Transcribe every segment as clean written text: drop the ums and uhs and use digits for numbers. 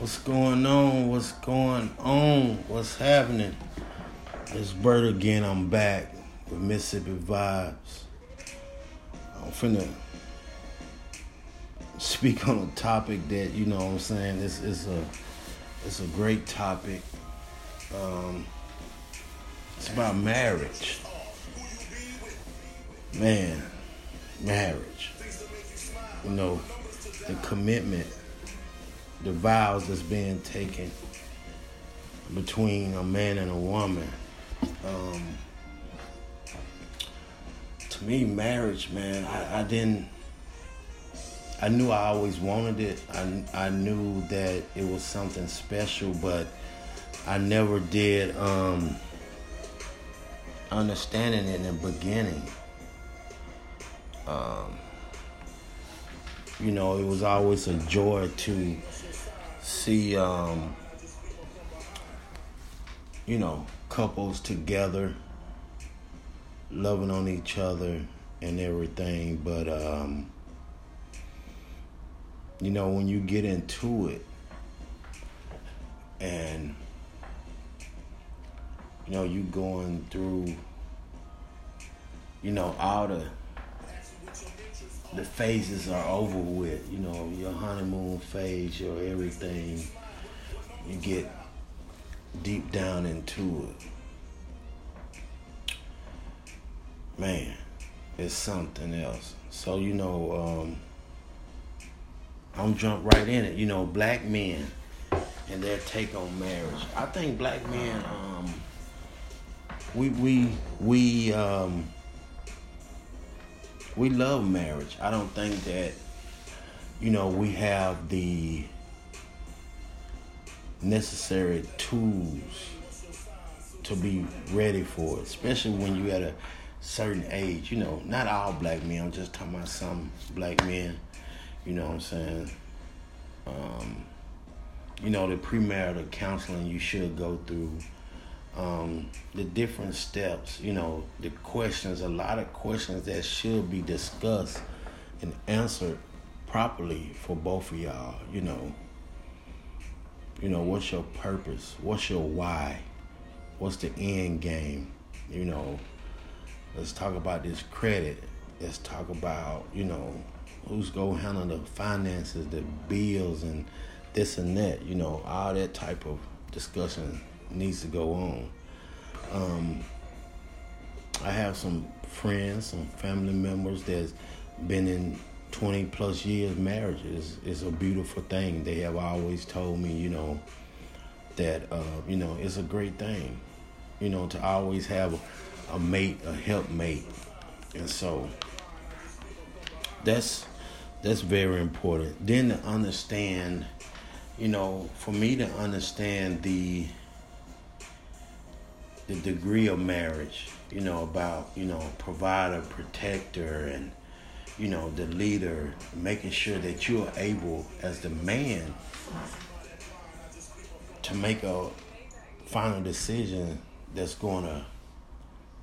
What's going on? What's going on? What's happening? It's Bert again. I'm back with Mississippi Vibes. I'm finna speak on a topic that, you know what I'm saying, it's a great topic. It's about marriage. Man, marriage. You know, the commitment, the vows that's being taken between a man and a woman. To me, marriage, man, I knew I always wanted it. I knew that it was something special, but I never did understanding it in the beginning. You know, it was always a joy to see, you know, couples together, loving on each other and everything. But, you know, when you get into it and, you know, you going through, you know, all the phases are over with, you know, your honeymoon phase, your everything. You get deep down into it. Man, it's something else. So, you know, I'm jump right in it. You know, black men and their take on marriage. I think black men, we love marriage. I don't think that, you know, we have the necessary tools to be ready for it, especially when you at a certain age. You know, not all black men. I'm just talking about some black men. You know what I'm saying? You know, the premarital counseling you should go through. The different steps, you know, the questions, a lot of questions that should be discussed and answered properly for both of y'all. You know, what's your purpose? What's your why? What's the end game? You know, let's talk about this credit. Let's talk about, you know, who's going to handle the finances, the bills, and this and that. You know, all that type of discussion needs to go on. I have some friends, some family members that's been in 20 plus years marriage. It's a beautiful thing. They have always told me, you know, that, you know, it's a great thing, you know, to always have a mate, a helpmate. And so that's very important. Then to understand, you know, for me to understand the degree of marriage, you know, about, you know, provider, protector, and, you know, the leader, making sure that you are able as the man to make a final decision that's going to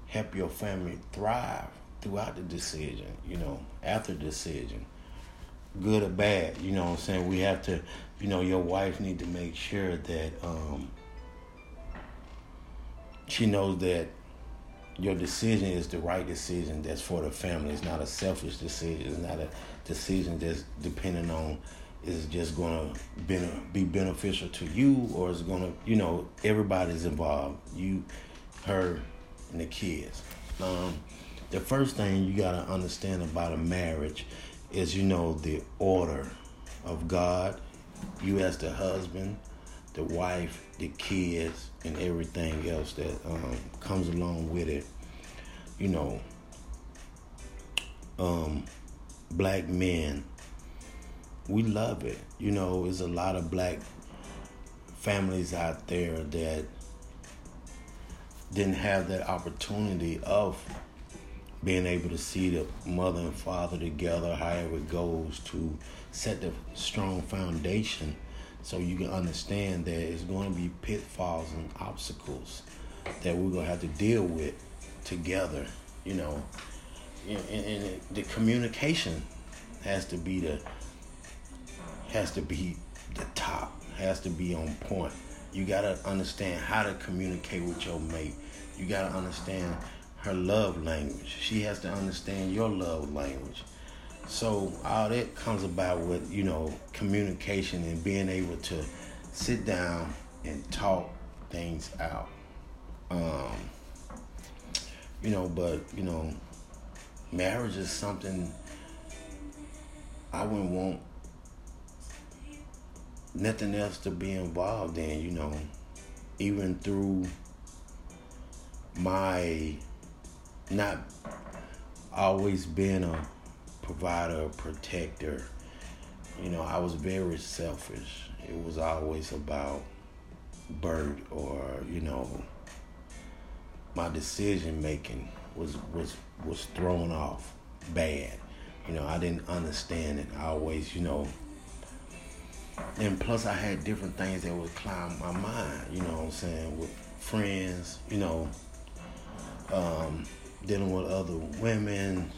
help your family thrive throughout the decision, you know, after the decision, good or bad. You know what I'm saying? We have to, you know, your wife need to make sure that she knows that your decision is the right decision that's for the family. It's not a selfish decision. It's not a decision that's depending on is just going to be beneficial to you or it's going to, you know, everybody's involved. You, her, and the kids. The first thing you got to understand about a marriage is, you know, the order of God. You as the husband, the wife, the kids, and everything else that comes along with it. You know, black men, we love it. You know, there's a lot of black families out there that didn't have that opportunity of being able to see the mother and father together, however it goes, to set the strong foundation. So you can understand that it's going to be pitfalls and obstacles that we're going to have to deal with together, you know. And the communication has to be the top, has to be on point. You got to understand how to communicate with your mate. You got to understand her love language. She has to understand your love language. So all that comes about with, communication and being able to sit down and talk things out. But marriage is something I wouldn't want nothing else to be involved in, even through my not always being a provider, protector. I was very selfish. It was always about Bert, or my decision making was thrown off bad. I didn't understand it. I always, and plus I had different things that would cloud my mind, with friends, dealing with other women.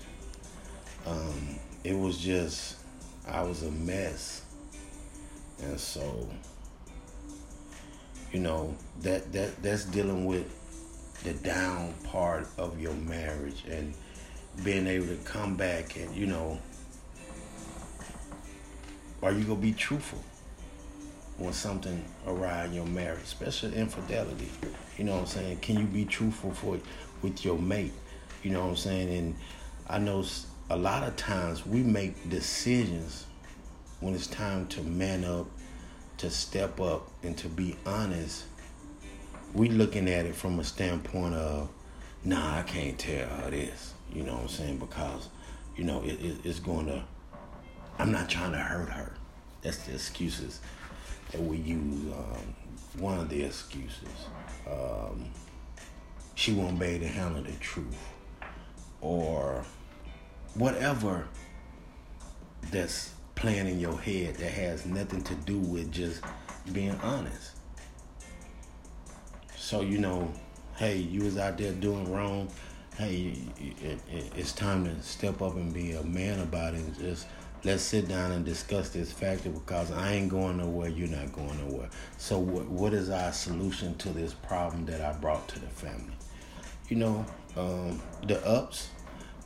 It was just, I was a mess. And so, that's dealing with the down part of your marriage and being able to come back and, are you going to be truthful when something arrives in your marriage, especially infidelity? Can you be truthful with your mate? And I know a lot of times we make decisions when it's time to man up, to step up, and to be honest. We looking at it from a standpoint of, I can't tell her this, because, it's going to, I'm not trying to hurt her. That's the excuses that we use, one of the excuses. She won't be able to handle the truth, or whatever that's playing in your head that has nothing to do with just being honest. So, hey, you was out there doing wrong. Hey, it's time to step up and be a man about it. And just let's sit down and discuss this factor, because I ain't going nowhere. You're not going nowhere. So what is our solution to this problem that I brought to the family? The ups,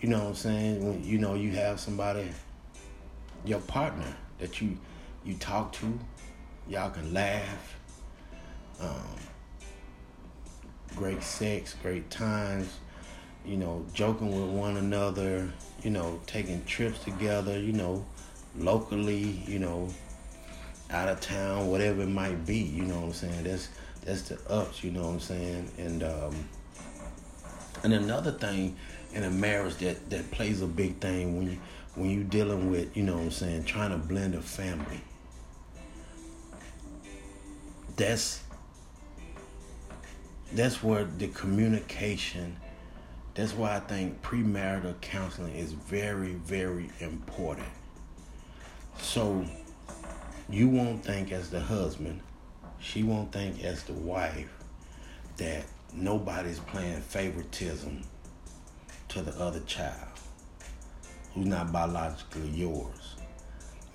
when, you have somebody, your partner that you talk to, y'all can laugh. Great sex, great times, joking with one another, taking trips together, locally, out of town, whatever it might be, that's the ups, and another thing in a marriage that plays a big thing when you dealing with, trying to blend a family, That's where the communication, that's why I think premarital counseling is very, very important. So you won't think as the husband, she won't think as the wife, that nobody's playing favoritism to the other child who's not biologically yours.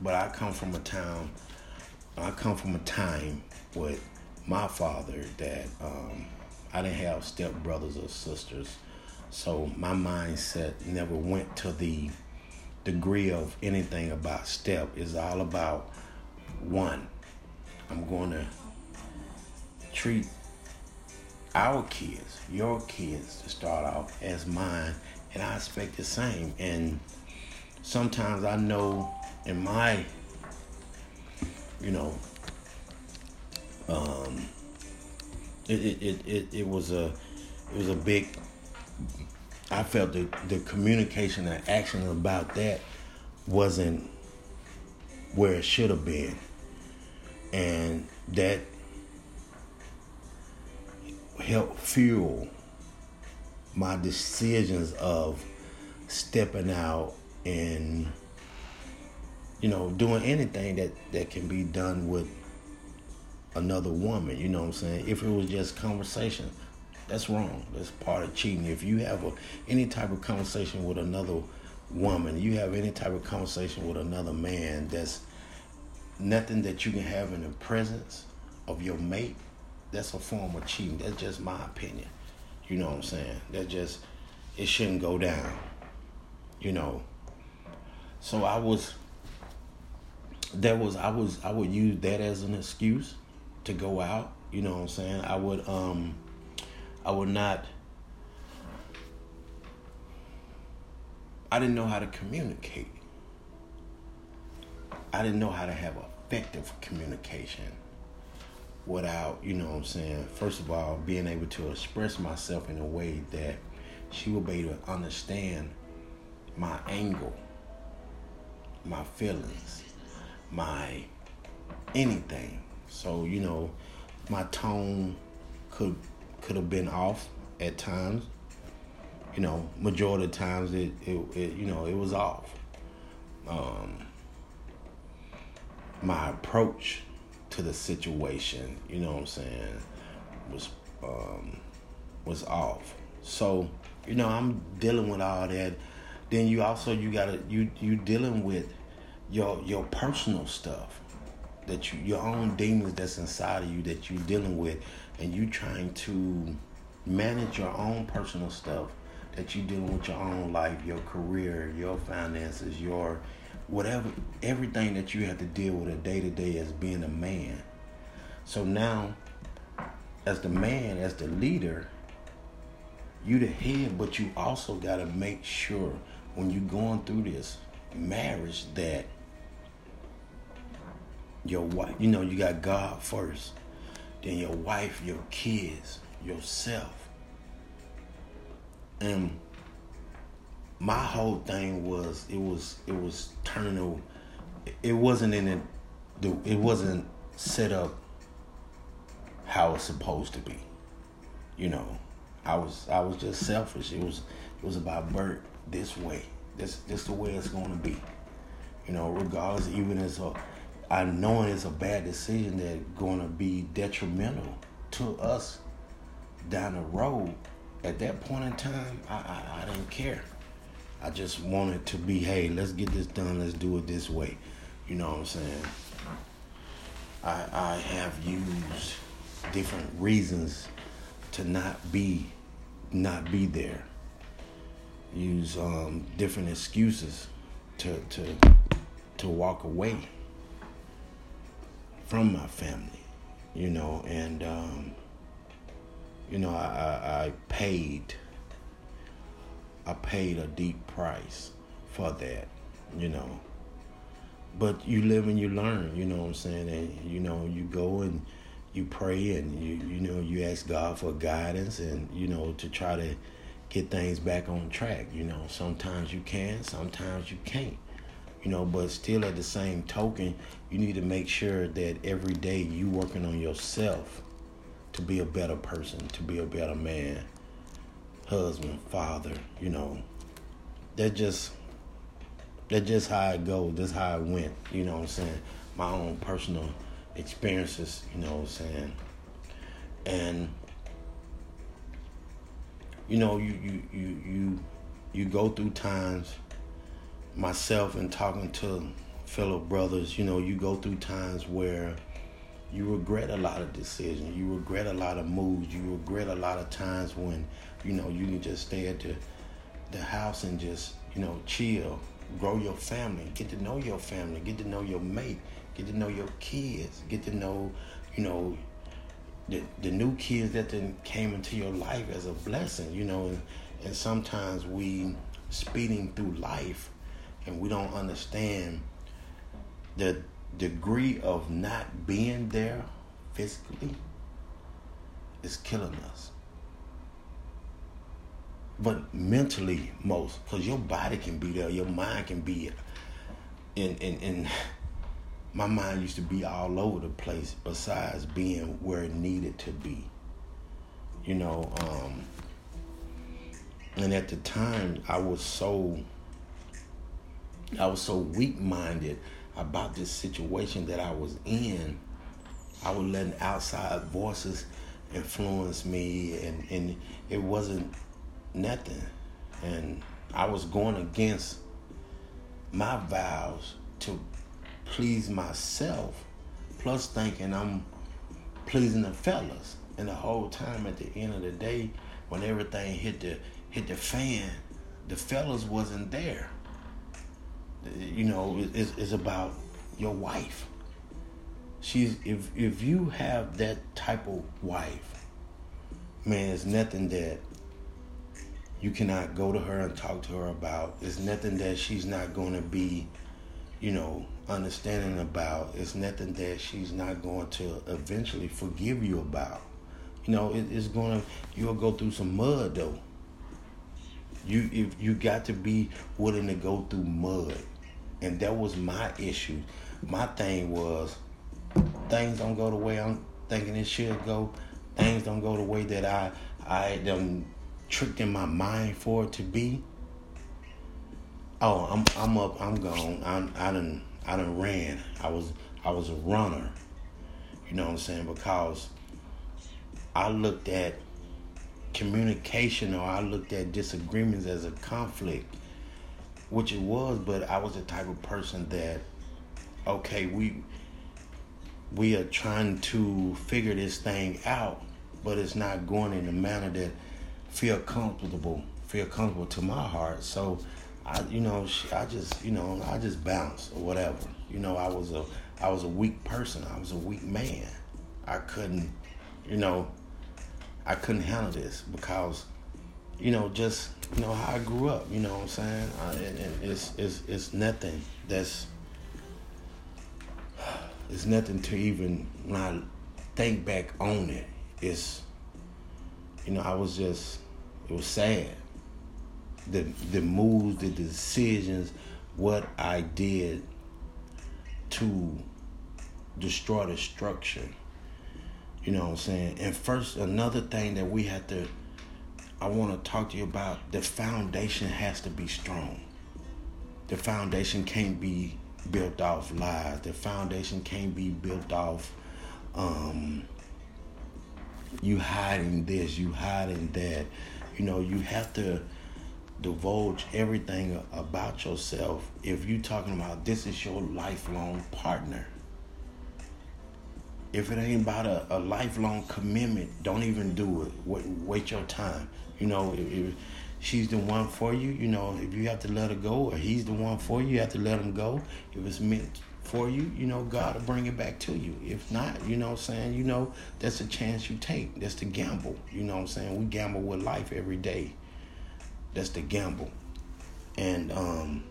But I come from a time with my father that, I didn't have stepbrothers or sisters, so my mindset never went to the degree of anything about step. It's all about one. I'm going to treat our kids, your kids, to start off as mine, and I expect the same. And sometimes I know in my, It was a big, I felt the communication and action about that wasn't where it should have been. And that helped fuel my decisions of stepping out and, doing anything that can be done with another woman, If it was just conversation, that's wrong. That's part of cheating. If you have any type of conversation with another woman, you have any type of conversation with another man, that's nothing that you can have in the presence of your mate, that's a form of cheating. That's just my opinion. You know what I'm saying? That just, it shouldn't go down. You know. So I would use that as an excuse to go out. You know what I'm saying? I didn't know how to communicate. I didn't know how to have effective communication without, you know what I'm saying, first of all, being able to express myself in a way that she would be able to understand my angle, my feelings, my anything. So, you know, my tone could have been off at times. You know, majority of times it you know, it was off. My approach to the situation, you know what I'm saying, was off. So, you know, I'm dealing with all that. Then you also, you dealing with your personal stuff, that your own demons that's inside of you that you're dealing with, and you trying to manage your own personal stuff that you're dealing with, your own life, your career, your finances, your whatever, everything that you have to deal with a day-to-day as being a man. So now, as the man, as the leader, you the head, but you also got to make sure when you're going through this marriage that your wife, you know, you got God first, then your wife, your kids, yourself. And my whole thing was, it was turning. It wasn't set up how it's supposed to be. You know, I was just selfish. It was about Bert this way. This the way it's going to be. You know, regardless, even as I know it's a bad decision that's going to be detrimental to us down the road. At that point in time, I didn't care. I just wanted to be, hey, let's get this done. Let's do it this way. You know what I'm saying? I have used different reasons to not be there. Use different excuses to walk away from my family. You know, and you know, I paid. I paid a deep price for that, you know. But you live and you learn, you know what I'm saying? And, you know, you go and you pray and, you know, you ask God for guidance and, you know, to try to get things back on track. You know, sometimes you can, sometimes you can't, you know. But still at the same token, you need to make sure that every day you working on yourself to be a better person, to be a better man. Husband, father, you know, that's just how it goes. That's how it went. You know what I'm saying? My own personal experiences, you know what I'm saying? And, you know, you go through times, myself and talking to fellow brothers, you know, you go through times where you regret a lot of decisions. You regret a lot of moves. You regret a lot of times when, you know, you can just stay at the house and just, you know, chill, grow your family, get to know your family, get to know your mate, get to know your kids, get to know, you know, the new kids that then came into your life as a blessing, you know. And sometimes we speeding through life and we don't understand the degree of not being there physically is killing us, but mentally most, because your body can be there, your mind can be in my mind used to be all over the place besides being where it needed to be, you know. And at the time I was so weak-minded about this situation that I was in. I was letting outside voices influence me, and it wasn't nothing. And I was going against my vows to please myself, plus thinking I'm pleasing the fellas. And the whole time at the end of the day, when everything hit the fan, the fellas wasn't there. You know, it's about your wife. She's if you have that type of wife, man, it's nothing that you cannot go to her and talk to her about. It's nothing that she's not going to be, you know, understanding about. It's nothing that she's not going to eventually forgive you about. You know, you'll go through some mud though. You got to be willing to go through mud. And that was my issue. My thing was, things don't go the way I'm thinking it should go. Things don't go the way that I done tricked in my mind for it to be. Oh, I'm up, I'm gone. I done ran. I was a runner. You know what I'm saying? Because I looked at communication, or I looked at disagreements as a conflict, which it was, but I was the type of person that, okay, we are trying to figure this thing out, but it's not going in a manner that feel comfortable to my heart. So I just bounced or whatever. You know, I was a weak person. I was a weak man. I couldn't handle this because, you know, just, you know, how I grew up, you know what I'm saying? It's nothing that's, it's nothing to even, when I think back on it, it's, you know, I was just, it was sad. The moves, the decisions, what I did to destroy the structure. You know what I'm saying? And first, another thing that I want to talk to you about, the foundation has to be strong. The foundation can't be built off lies. The foundation can't be built off you hiding this, you hiding that. You know, you have to divulge everything about yourself. If you're talking about this is your lifelong partner. If it ain't about a lifelong commitment, don't even do it. Wait your time. You know, if she's the one for you, you know, if you have to let her go, or he's the one for you, you have to let him go. If it's meant for you, you know, God will bring it back to you. If not, you know what I'm saying, you know, that's a chance you take. That's the gamble. You know what I'm saying? We gamble with life every day. That's the gamble. And,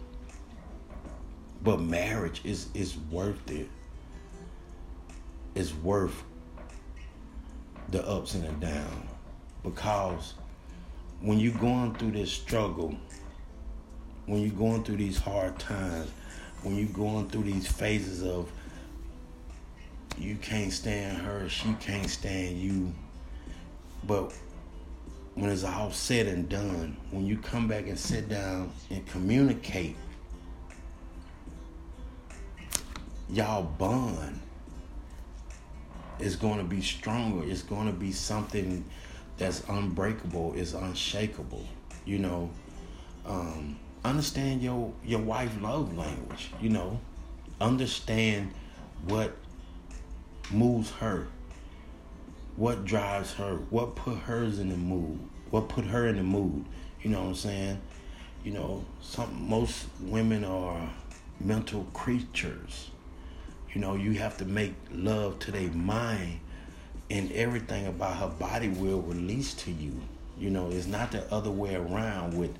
but marriage is worth it. It's worth the ups and the downs, because when you're going through this struggle, when you're going through these hard times, when you're going through these phases of you can't stand her, she can't stand you, but when it's all said and done, when you come back and sit down and communicate, y'all bond. It's going to be stronger. It's going to be something that's unbreakable. It's unshakable. You know, understand your wife's love language. You know, understand what moves her, what drives her, what put hers in the mood, what put her in the mood. You know what I'm saying? You know, most women are mental creatures. You know, you have to make love to their mind, and everything about her body will release to you. You know, it's not the other way around with,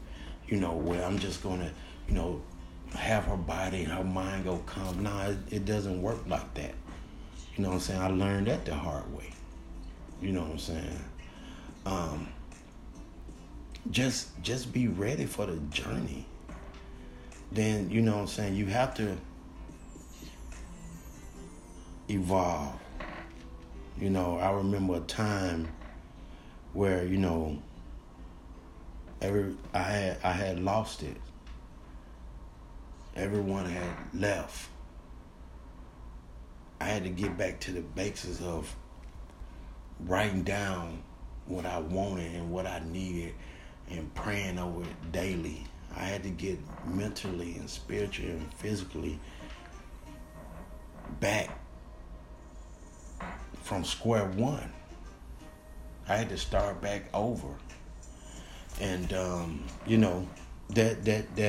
you know, where I'm just going to, you know, have her body and her mind go calm. Nah, it doesn't work like that. You know what I'm saying? I learned that the hard way. You know what I'm saying? Just be ready for the journey. Then, you know what I'm saying, you have to evolve. You know, I remember a time where, you know, I had lost it. Everyone had left. I had to get back to the basis of writing down what I wanted and what I needed and praying over it daily. I had to get mentally and spiritually and physically back from square one. I had to start back over. And you know, that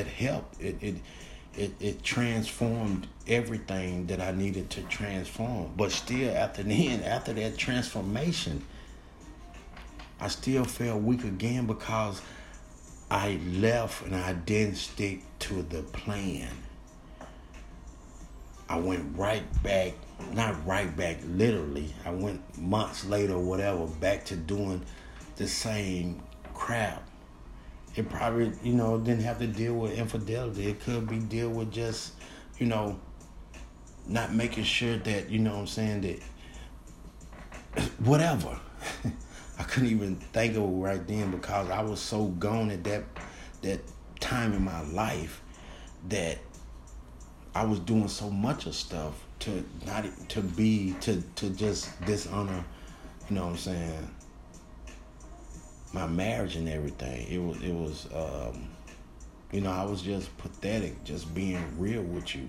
helped. It transformed everything that I needed to transform. But still, after that transformation, I still felt weak again because I left and I didn't stick to the plan. I went right back, not right back literally. I went months later or whatever back to doing the same crap. It probably, you know, didn't have to deal with infidelity. It could be deal with just, you know, not making sure that, you know what I'm saying, that whatever. I couldn't even think of it right then because I was so gone at that time in my life that I was doing so much of stuff to not to be to just dishonor, you know what I'm saying, my marriage and everything. It was you know, I was just pathetic, just being real with you.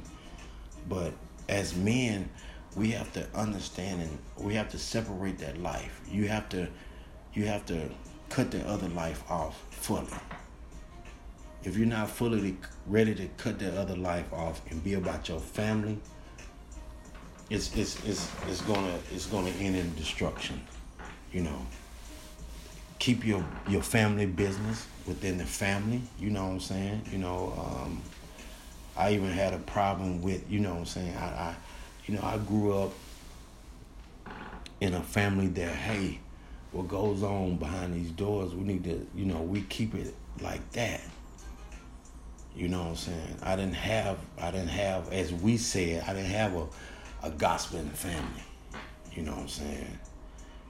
But as men, we have to understand and we have to separate that life. You have to cut the other life off fully. If you're not fully ready to cut the other life off and be about your family, it's gonna end in destruction, you know. Keep your family business within the family, you know what I'm saying? You know, I even had a problem with, you know what I'm saying, I you know, I grew up in a family that, hey, what goes on behind these doors, we need to, you know, we keep it like that. You know what I'm saying? I didn't have, as we said, I didn't have a gospel in the family. You know what I'm saying?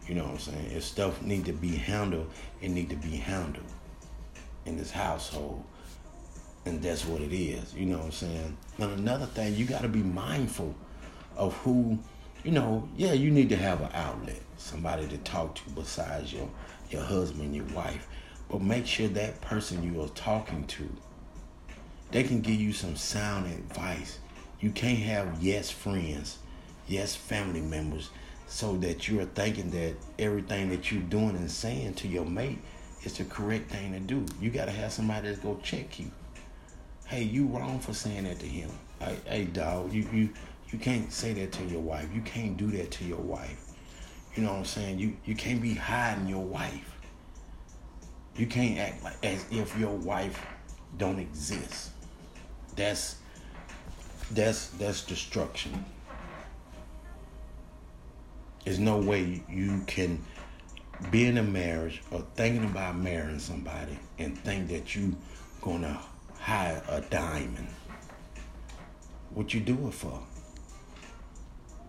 You know what I'm saying? If stuff need to be handled, it need to be handled in this household. And that's what it is. You know what I'm saying? And another thing, you got to be mindful of who, you know, yeah, you need to have an outlet, somebody to talk to besides your husband, your wife. But make sure that person you are talking to, they can give you some sound advice. You can't have yes friends, yes family members, so that you're thinking that everything that you're doing and saying to your mate is the correct thing to do. You got to have somebody that's going to check you. Hey, you wrong for saying that to him. Hey dog, you can't say that to your wife. You can't do that to your wife. You know what I'm saying? You can't be hiding your wife. You can't act like as if your wife don't exist. That's destruction. There's no way you can be in a marriage or thinking about marrying somebody and think that you gonna hide a diamond. What you do it for?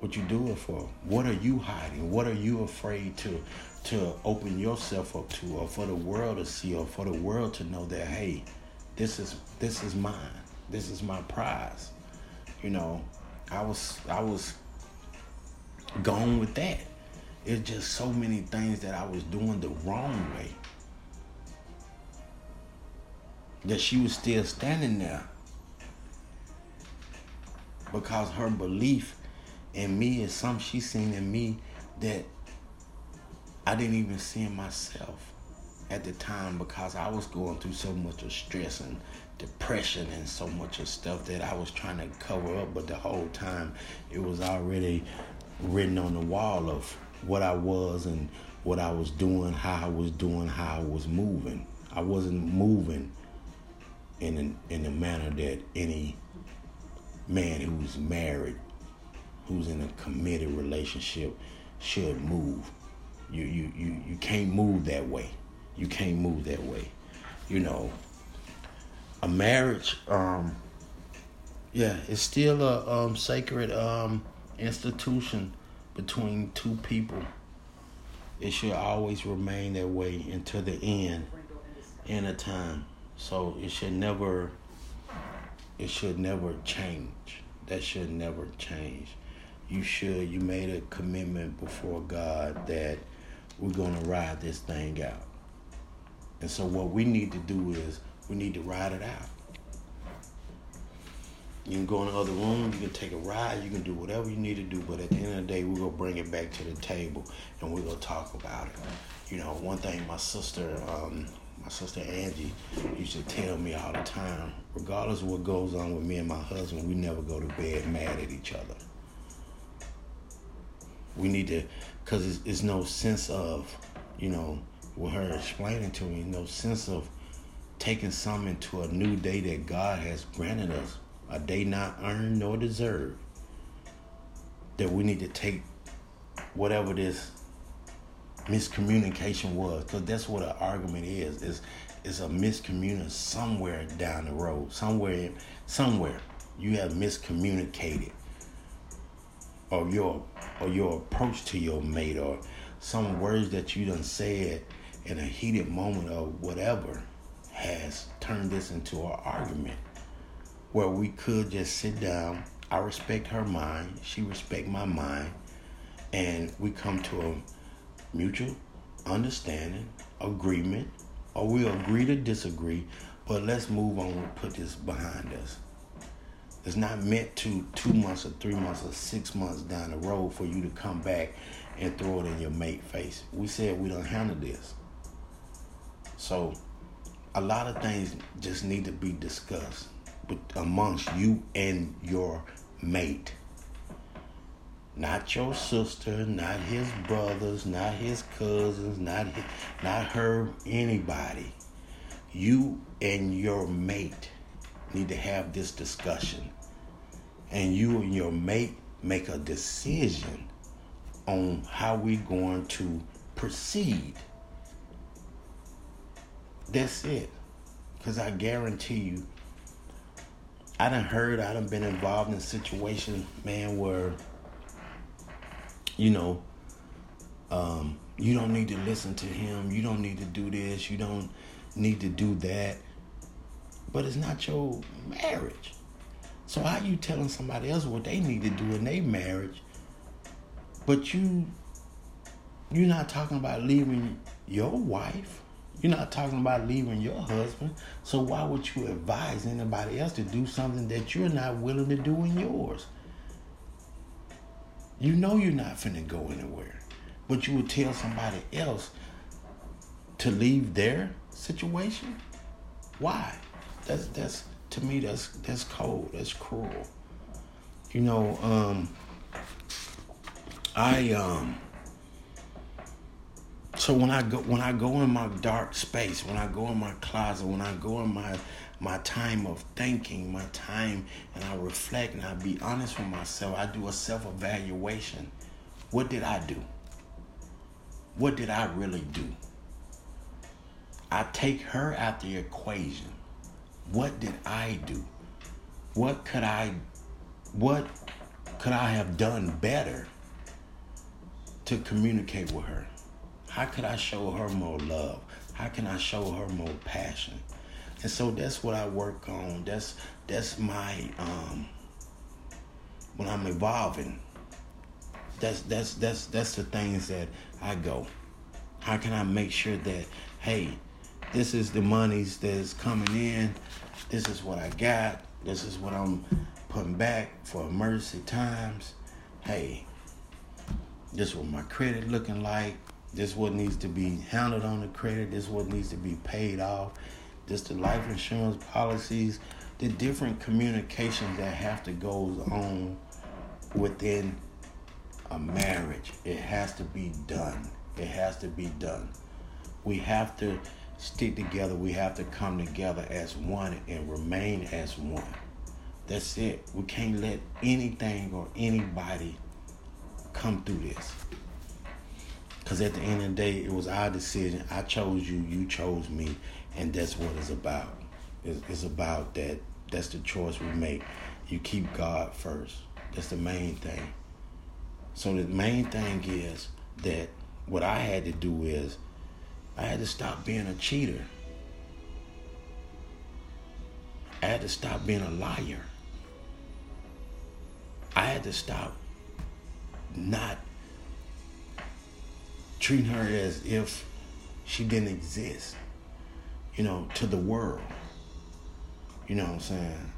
What you do it for? What are you hiding? What are you afraid to open yourself up to, or for the world to see, or for the world to know that, hey, this is mine. This is my prize. You know, I was gone with that. It's just so many things that I was doing the wrong way, that she was still standing there because her belief in me is something she seen in me that I didn't even see in myself at the time, because I was going through so much of stress and depression and so much of stuff that I was trying to cover up, but the whole time it was already written on the wall of what I was and what I was doing, how I was doing, how I was moving. I wasn't moving in the manner that any man who's married, who's in a committed relationship should move. You can't move that way. You can't move that way. You know, a marriage, yeah, it's still a sacred institution between two people. It should always remain that way until the end of time. So it should never change. That should never change. You made a commitment before God that we're gonna ride this thing out. And so what we need to do is we need to ride it out. You can go in the other room, you can take a ride, you can do whatever you need to do, but at the end of the day, we're going to bring it back to the table and we're going to talk about it. You know, one thing my sister Angie used to tell me all the time, regardless of what goes on with me and my husband, we never go to bed mad at each other. We need to, because it's no sense of, you know, with her explaining to me, no sense of taking something to a new day that God has granted us, a day not earned nor deserved, that we need to take whatever this miscommunication was, because that's what an argument is a miscommunication somewhere down the road. Somewhere you have miscommunicated, or your approach to your mate, or some words that you done said in a heated moment or whatever has turned this into an argument where we could just sit down. I respect her mind, she respect my mind, and we come to a mutual understanding, agreement, or we agree to disagree, but let's move on and put this behind us. It's not meant to 2 months or 3 months or 6 months down the road for you to come back and throw it in your mate face. We said we done handled this. So a lot of things just need to be discussed amongst you and your mate. Not your sister, not his brothers, not his cousins, not her, anybody. You and your mate need to have this discussion. And you and your mate make a decision on how we're going to proceed. That's it. Because I guarantee you, I done been involved in situations, man, where, you know, you don't need to listen to him. You don't need to do this. You don't need to do that. But it's not your marriage. So how you telling somebody else what they need to do in their marriage, but you're not talking about leaving your wife? You're not talking about leaving your husband. So why would you advise anybody else to do something that you're not willing to do in yours? You know you're not finna go anywhere, but you would tell somebody else to leave their situation? Why? That's to me, that's cold. That's cruel. You know, so when I go in my dark space, when I go in my closet, when I go in my time of thinking, my time, and I reflect and I be honest with myself, I do a self-evaluation. What did I do? What did I really do? I take her out the equation. What did I do? What could I have done better to communicate with her? How could I show her more love? How can I show her more passion? And so that's what I work on. That's my when I'm evolving. That's the things that I go. How can I make sure that, hey, this is the monies that's coming in. This is what I got. This is what I'm putting back for emergency times. Hey, this is what my credit looking like. This is what needs to be handled on the credit. This is what needs to be paid off. This is the life insurance policies. The different communications that have to go on within a marriage. It has to be done. It has to be done. We have to stick together. We have to come together as one and remain as one. That's it. We can't let anything or anybody come through this. Because at the end of the day, it was our decision. I chose you. You chose me. And that's what it's about. It's about that. That's the choice we make. You keep God first. That's the main thing. So the main thing is that what I had to do is I had to stop being a cheater. I had to stop being a liar. I had to stop not treating her as if she didn't exist, you know, to the world. You know what I'm saying?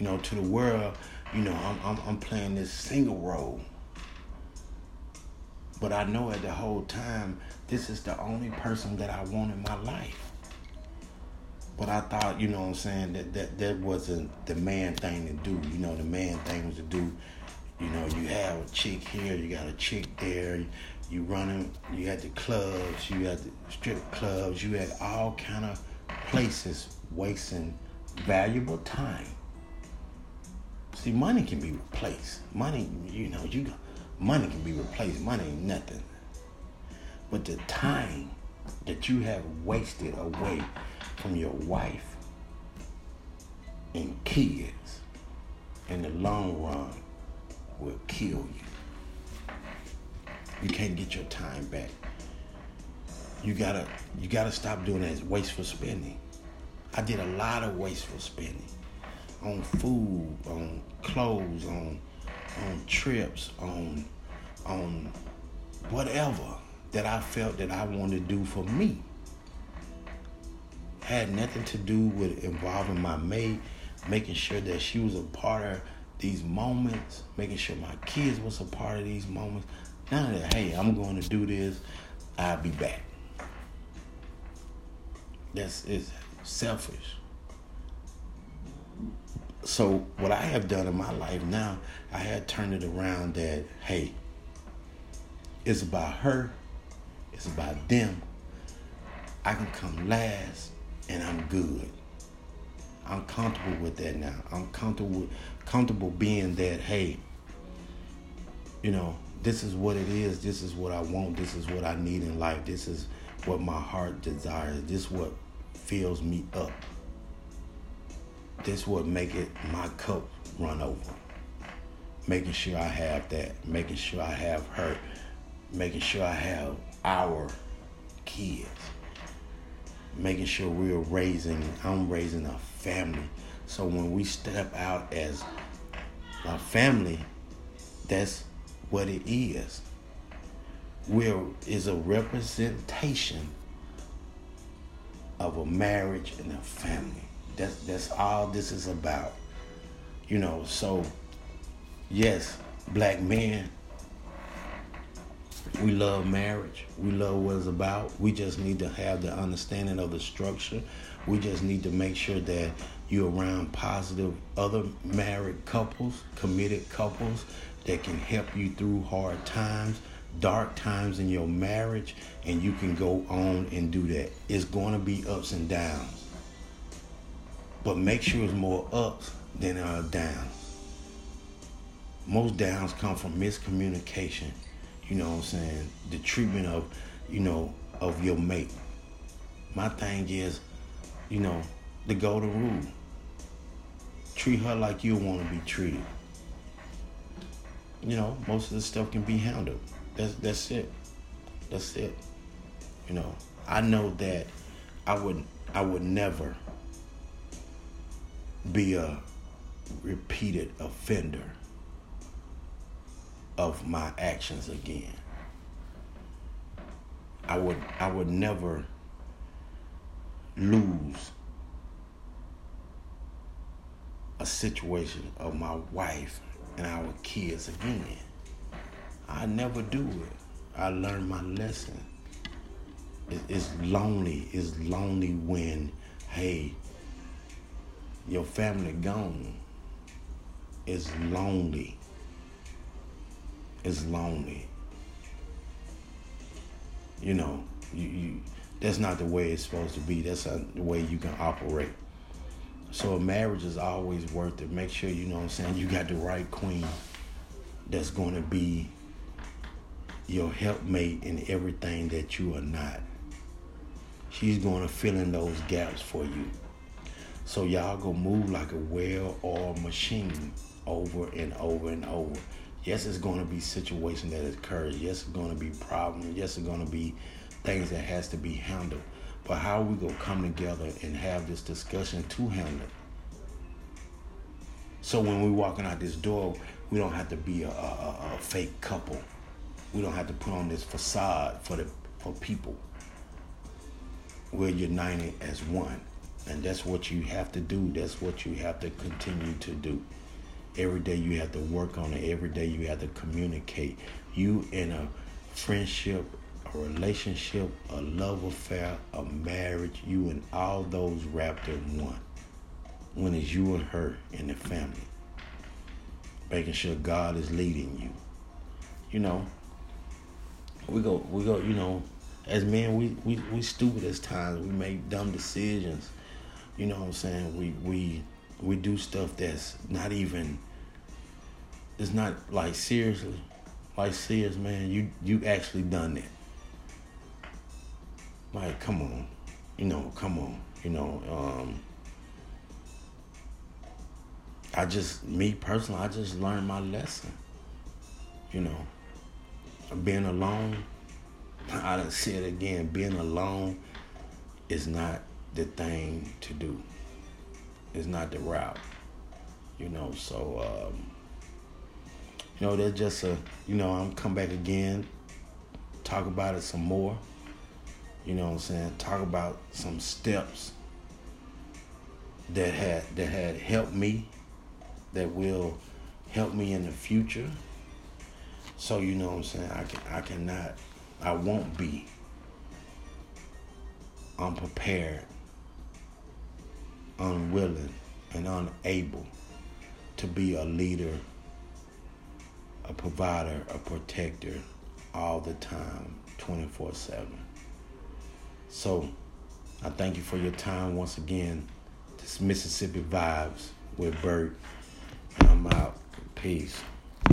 you know, to the world, you know, I'm playing this single role. But I know at the whole time, this is the only person that I want in my life. But I thought, you know what I'm saying, that wasn't the man thing to do. You know, the man thing was to do, you know, you have a chick here, you got a chick there, you running, you had the clubs, you had the strip clubs, you had all kind of places wasting valuable time. See, money can be replaced. Money, you know, money can be replaced. Money ain't nothing. But the time that you have wasted away from your wife and kids in the long run will kill you. You can't get your time back. You gotta stop doing that wasteful spending. I did a lot of wasteful spending on food, on clothes, on trips, on whatever that I felt that I wanted to do for me. Had nothing to do with involving my maid, making sure that she was a part of these moments, making sure my kids was a part of these moments. None of that, hey, I'm going to do this, I'll be back. It's selfish. So what I have done in my life now, I had turned it around that, hey, it's about her, it's about them. I can come last and I'm good. I'm comfortable with that now. I'm comfortable being that, hey, you know, this is what it is. This is what I want. This is what I need in life. This is what my heart desires. This is what fills me up. This would make it my cup run over. Making sure I have that. Making sure I have her. Making sure I have our kids. Making sure I'm raising a family. So when we step out as a family, that's what it is. It's a representation of a marriage and a family. That's all this is about, you know. So yes, black men, we love marriage, we love what it's about. We just need to have the understanding of the structure. We just need to make sure that you're around positive other married couples, committed couples that can help you through hard times, dark times in your marriage, and you can go on and do that. It's going to be ups and downs. But make sure it's more ups than downs. Most downs come from miscommunication, you know what I'm saying? The treatment of, you know, of your mate. My thing is, you know, the golden rule. Treat her like you want to be treated. You know, most of the stuff can be handled. That's it. You know, I know that I would never be a repeated offender of my actions again. I would never lose a situation of my wife and our kids again. I never do it. I learned my lesson. It's lonely when, hey, your family gone. It's lonely. You know, you that's not the way it's supposed to be. That's not the way you can operate. So a marriage is always worth it. Make sure, you know what I'm saying, you got the right queen that's going to be your helpmate in everything that you are not. She's going to fill in those gaps for you. So y'all go move like a well-oiled machine over and over and over. Yes, it's going to be situation that occurs. Yes, it's going to be problems. Yes, it's going to be things that has to be handled. But how are we going to come together and have this discussion to handle it? So when we're walking out this door, we don't have to be a fake couple. We don't have to put on this facade for people. We're united as one. And that's what you have to do. That's what you have to continue to do. Every day you have to work on it. Every day you have to communicate. You in a friendship, a relationship, a love affair, a marriage, you and all those wrapped in one. When it's you and her and the family. Making sure God is leading you. You know, we go, you know, as men, we stupid at times. We make dumb decisions. You know what I'm saying? We do stuff that's not even, it's not like seriously. Like serious, man, you actually done that. Like, come on. You know, come on. You know, me personally, I just learned my lesson. You know, being alone, I done said it again, being alone is not the thing to do. It's not the route. You know, so, you know, that's just a, you know, I'm come back again, talk about it some more. You know what I'm saying? Talk about some steps that had helped me, that will help me in the future. So, you know what I'm saying? I won't be unprepared, unwilling, and unable to be a leader, a provider, a protector all the time, 24/7. So, I thank you for your time once again. This is Mississippi Vibes with Bert. I'm out. Peace.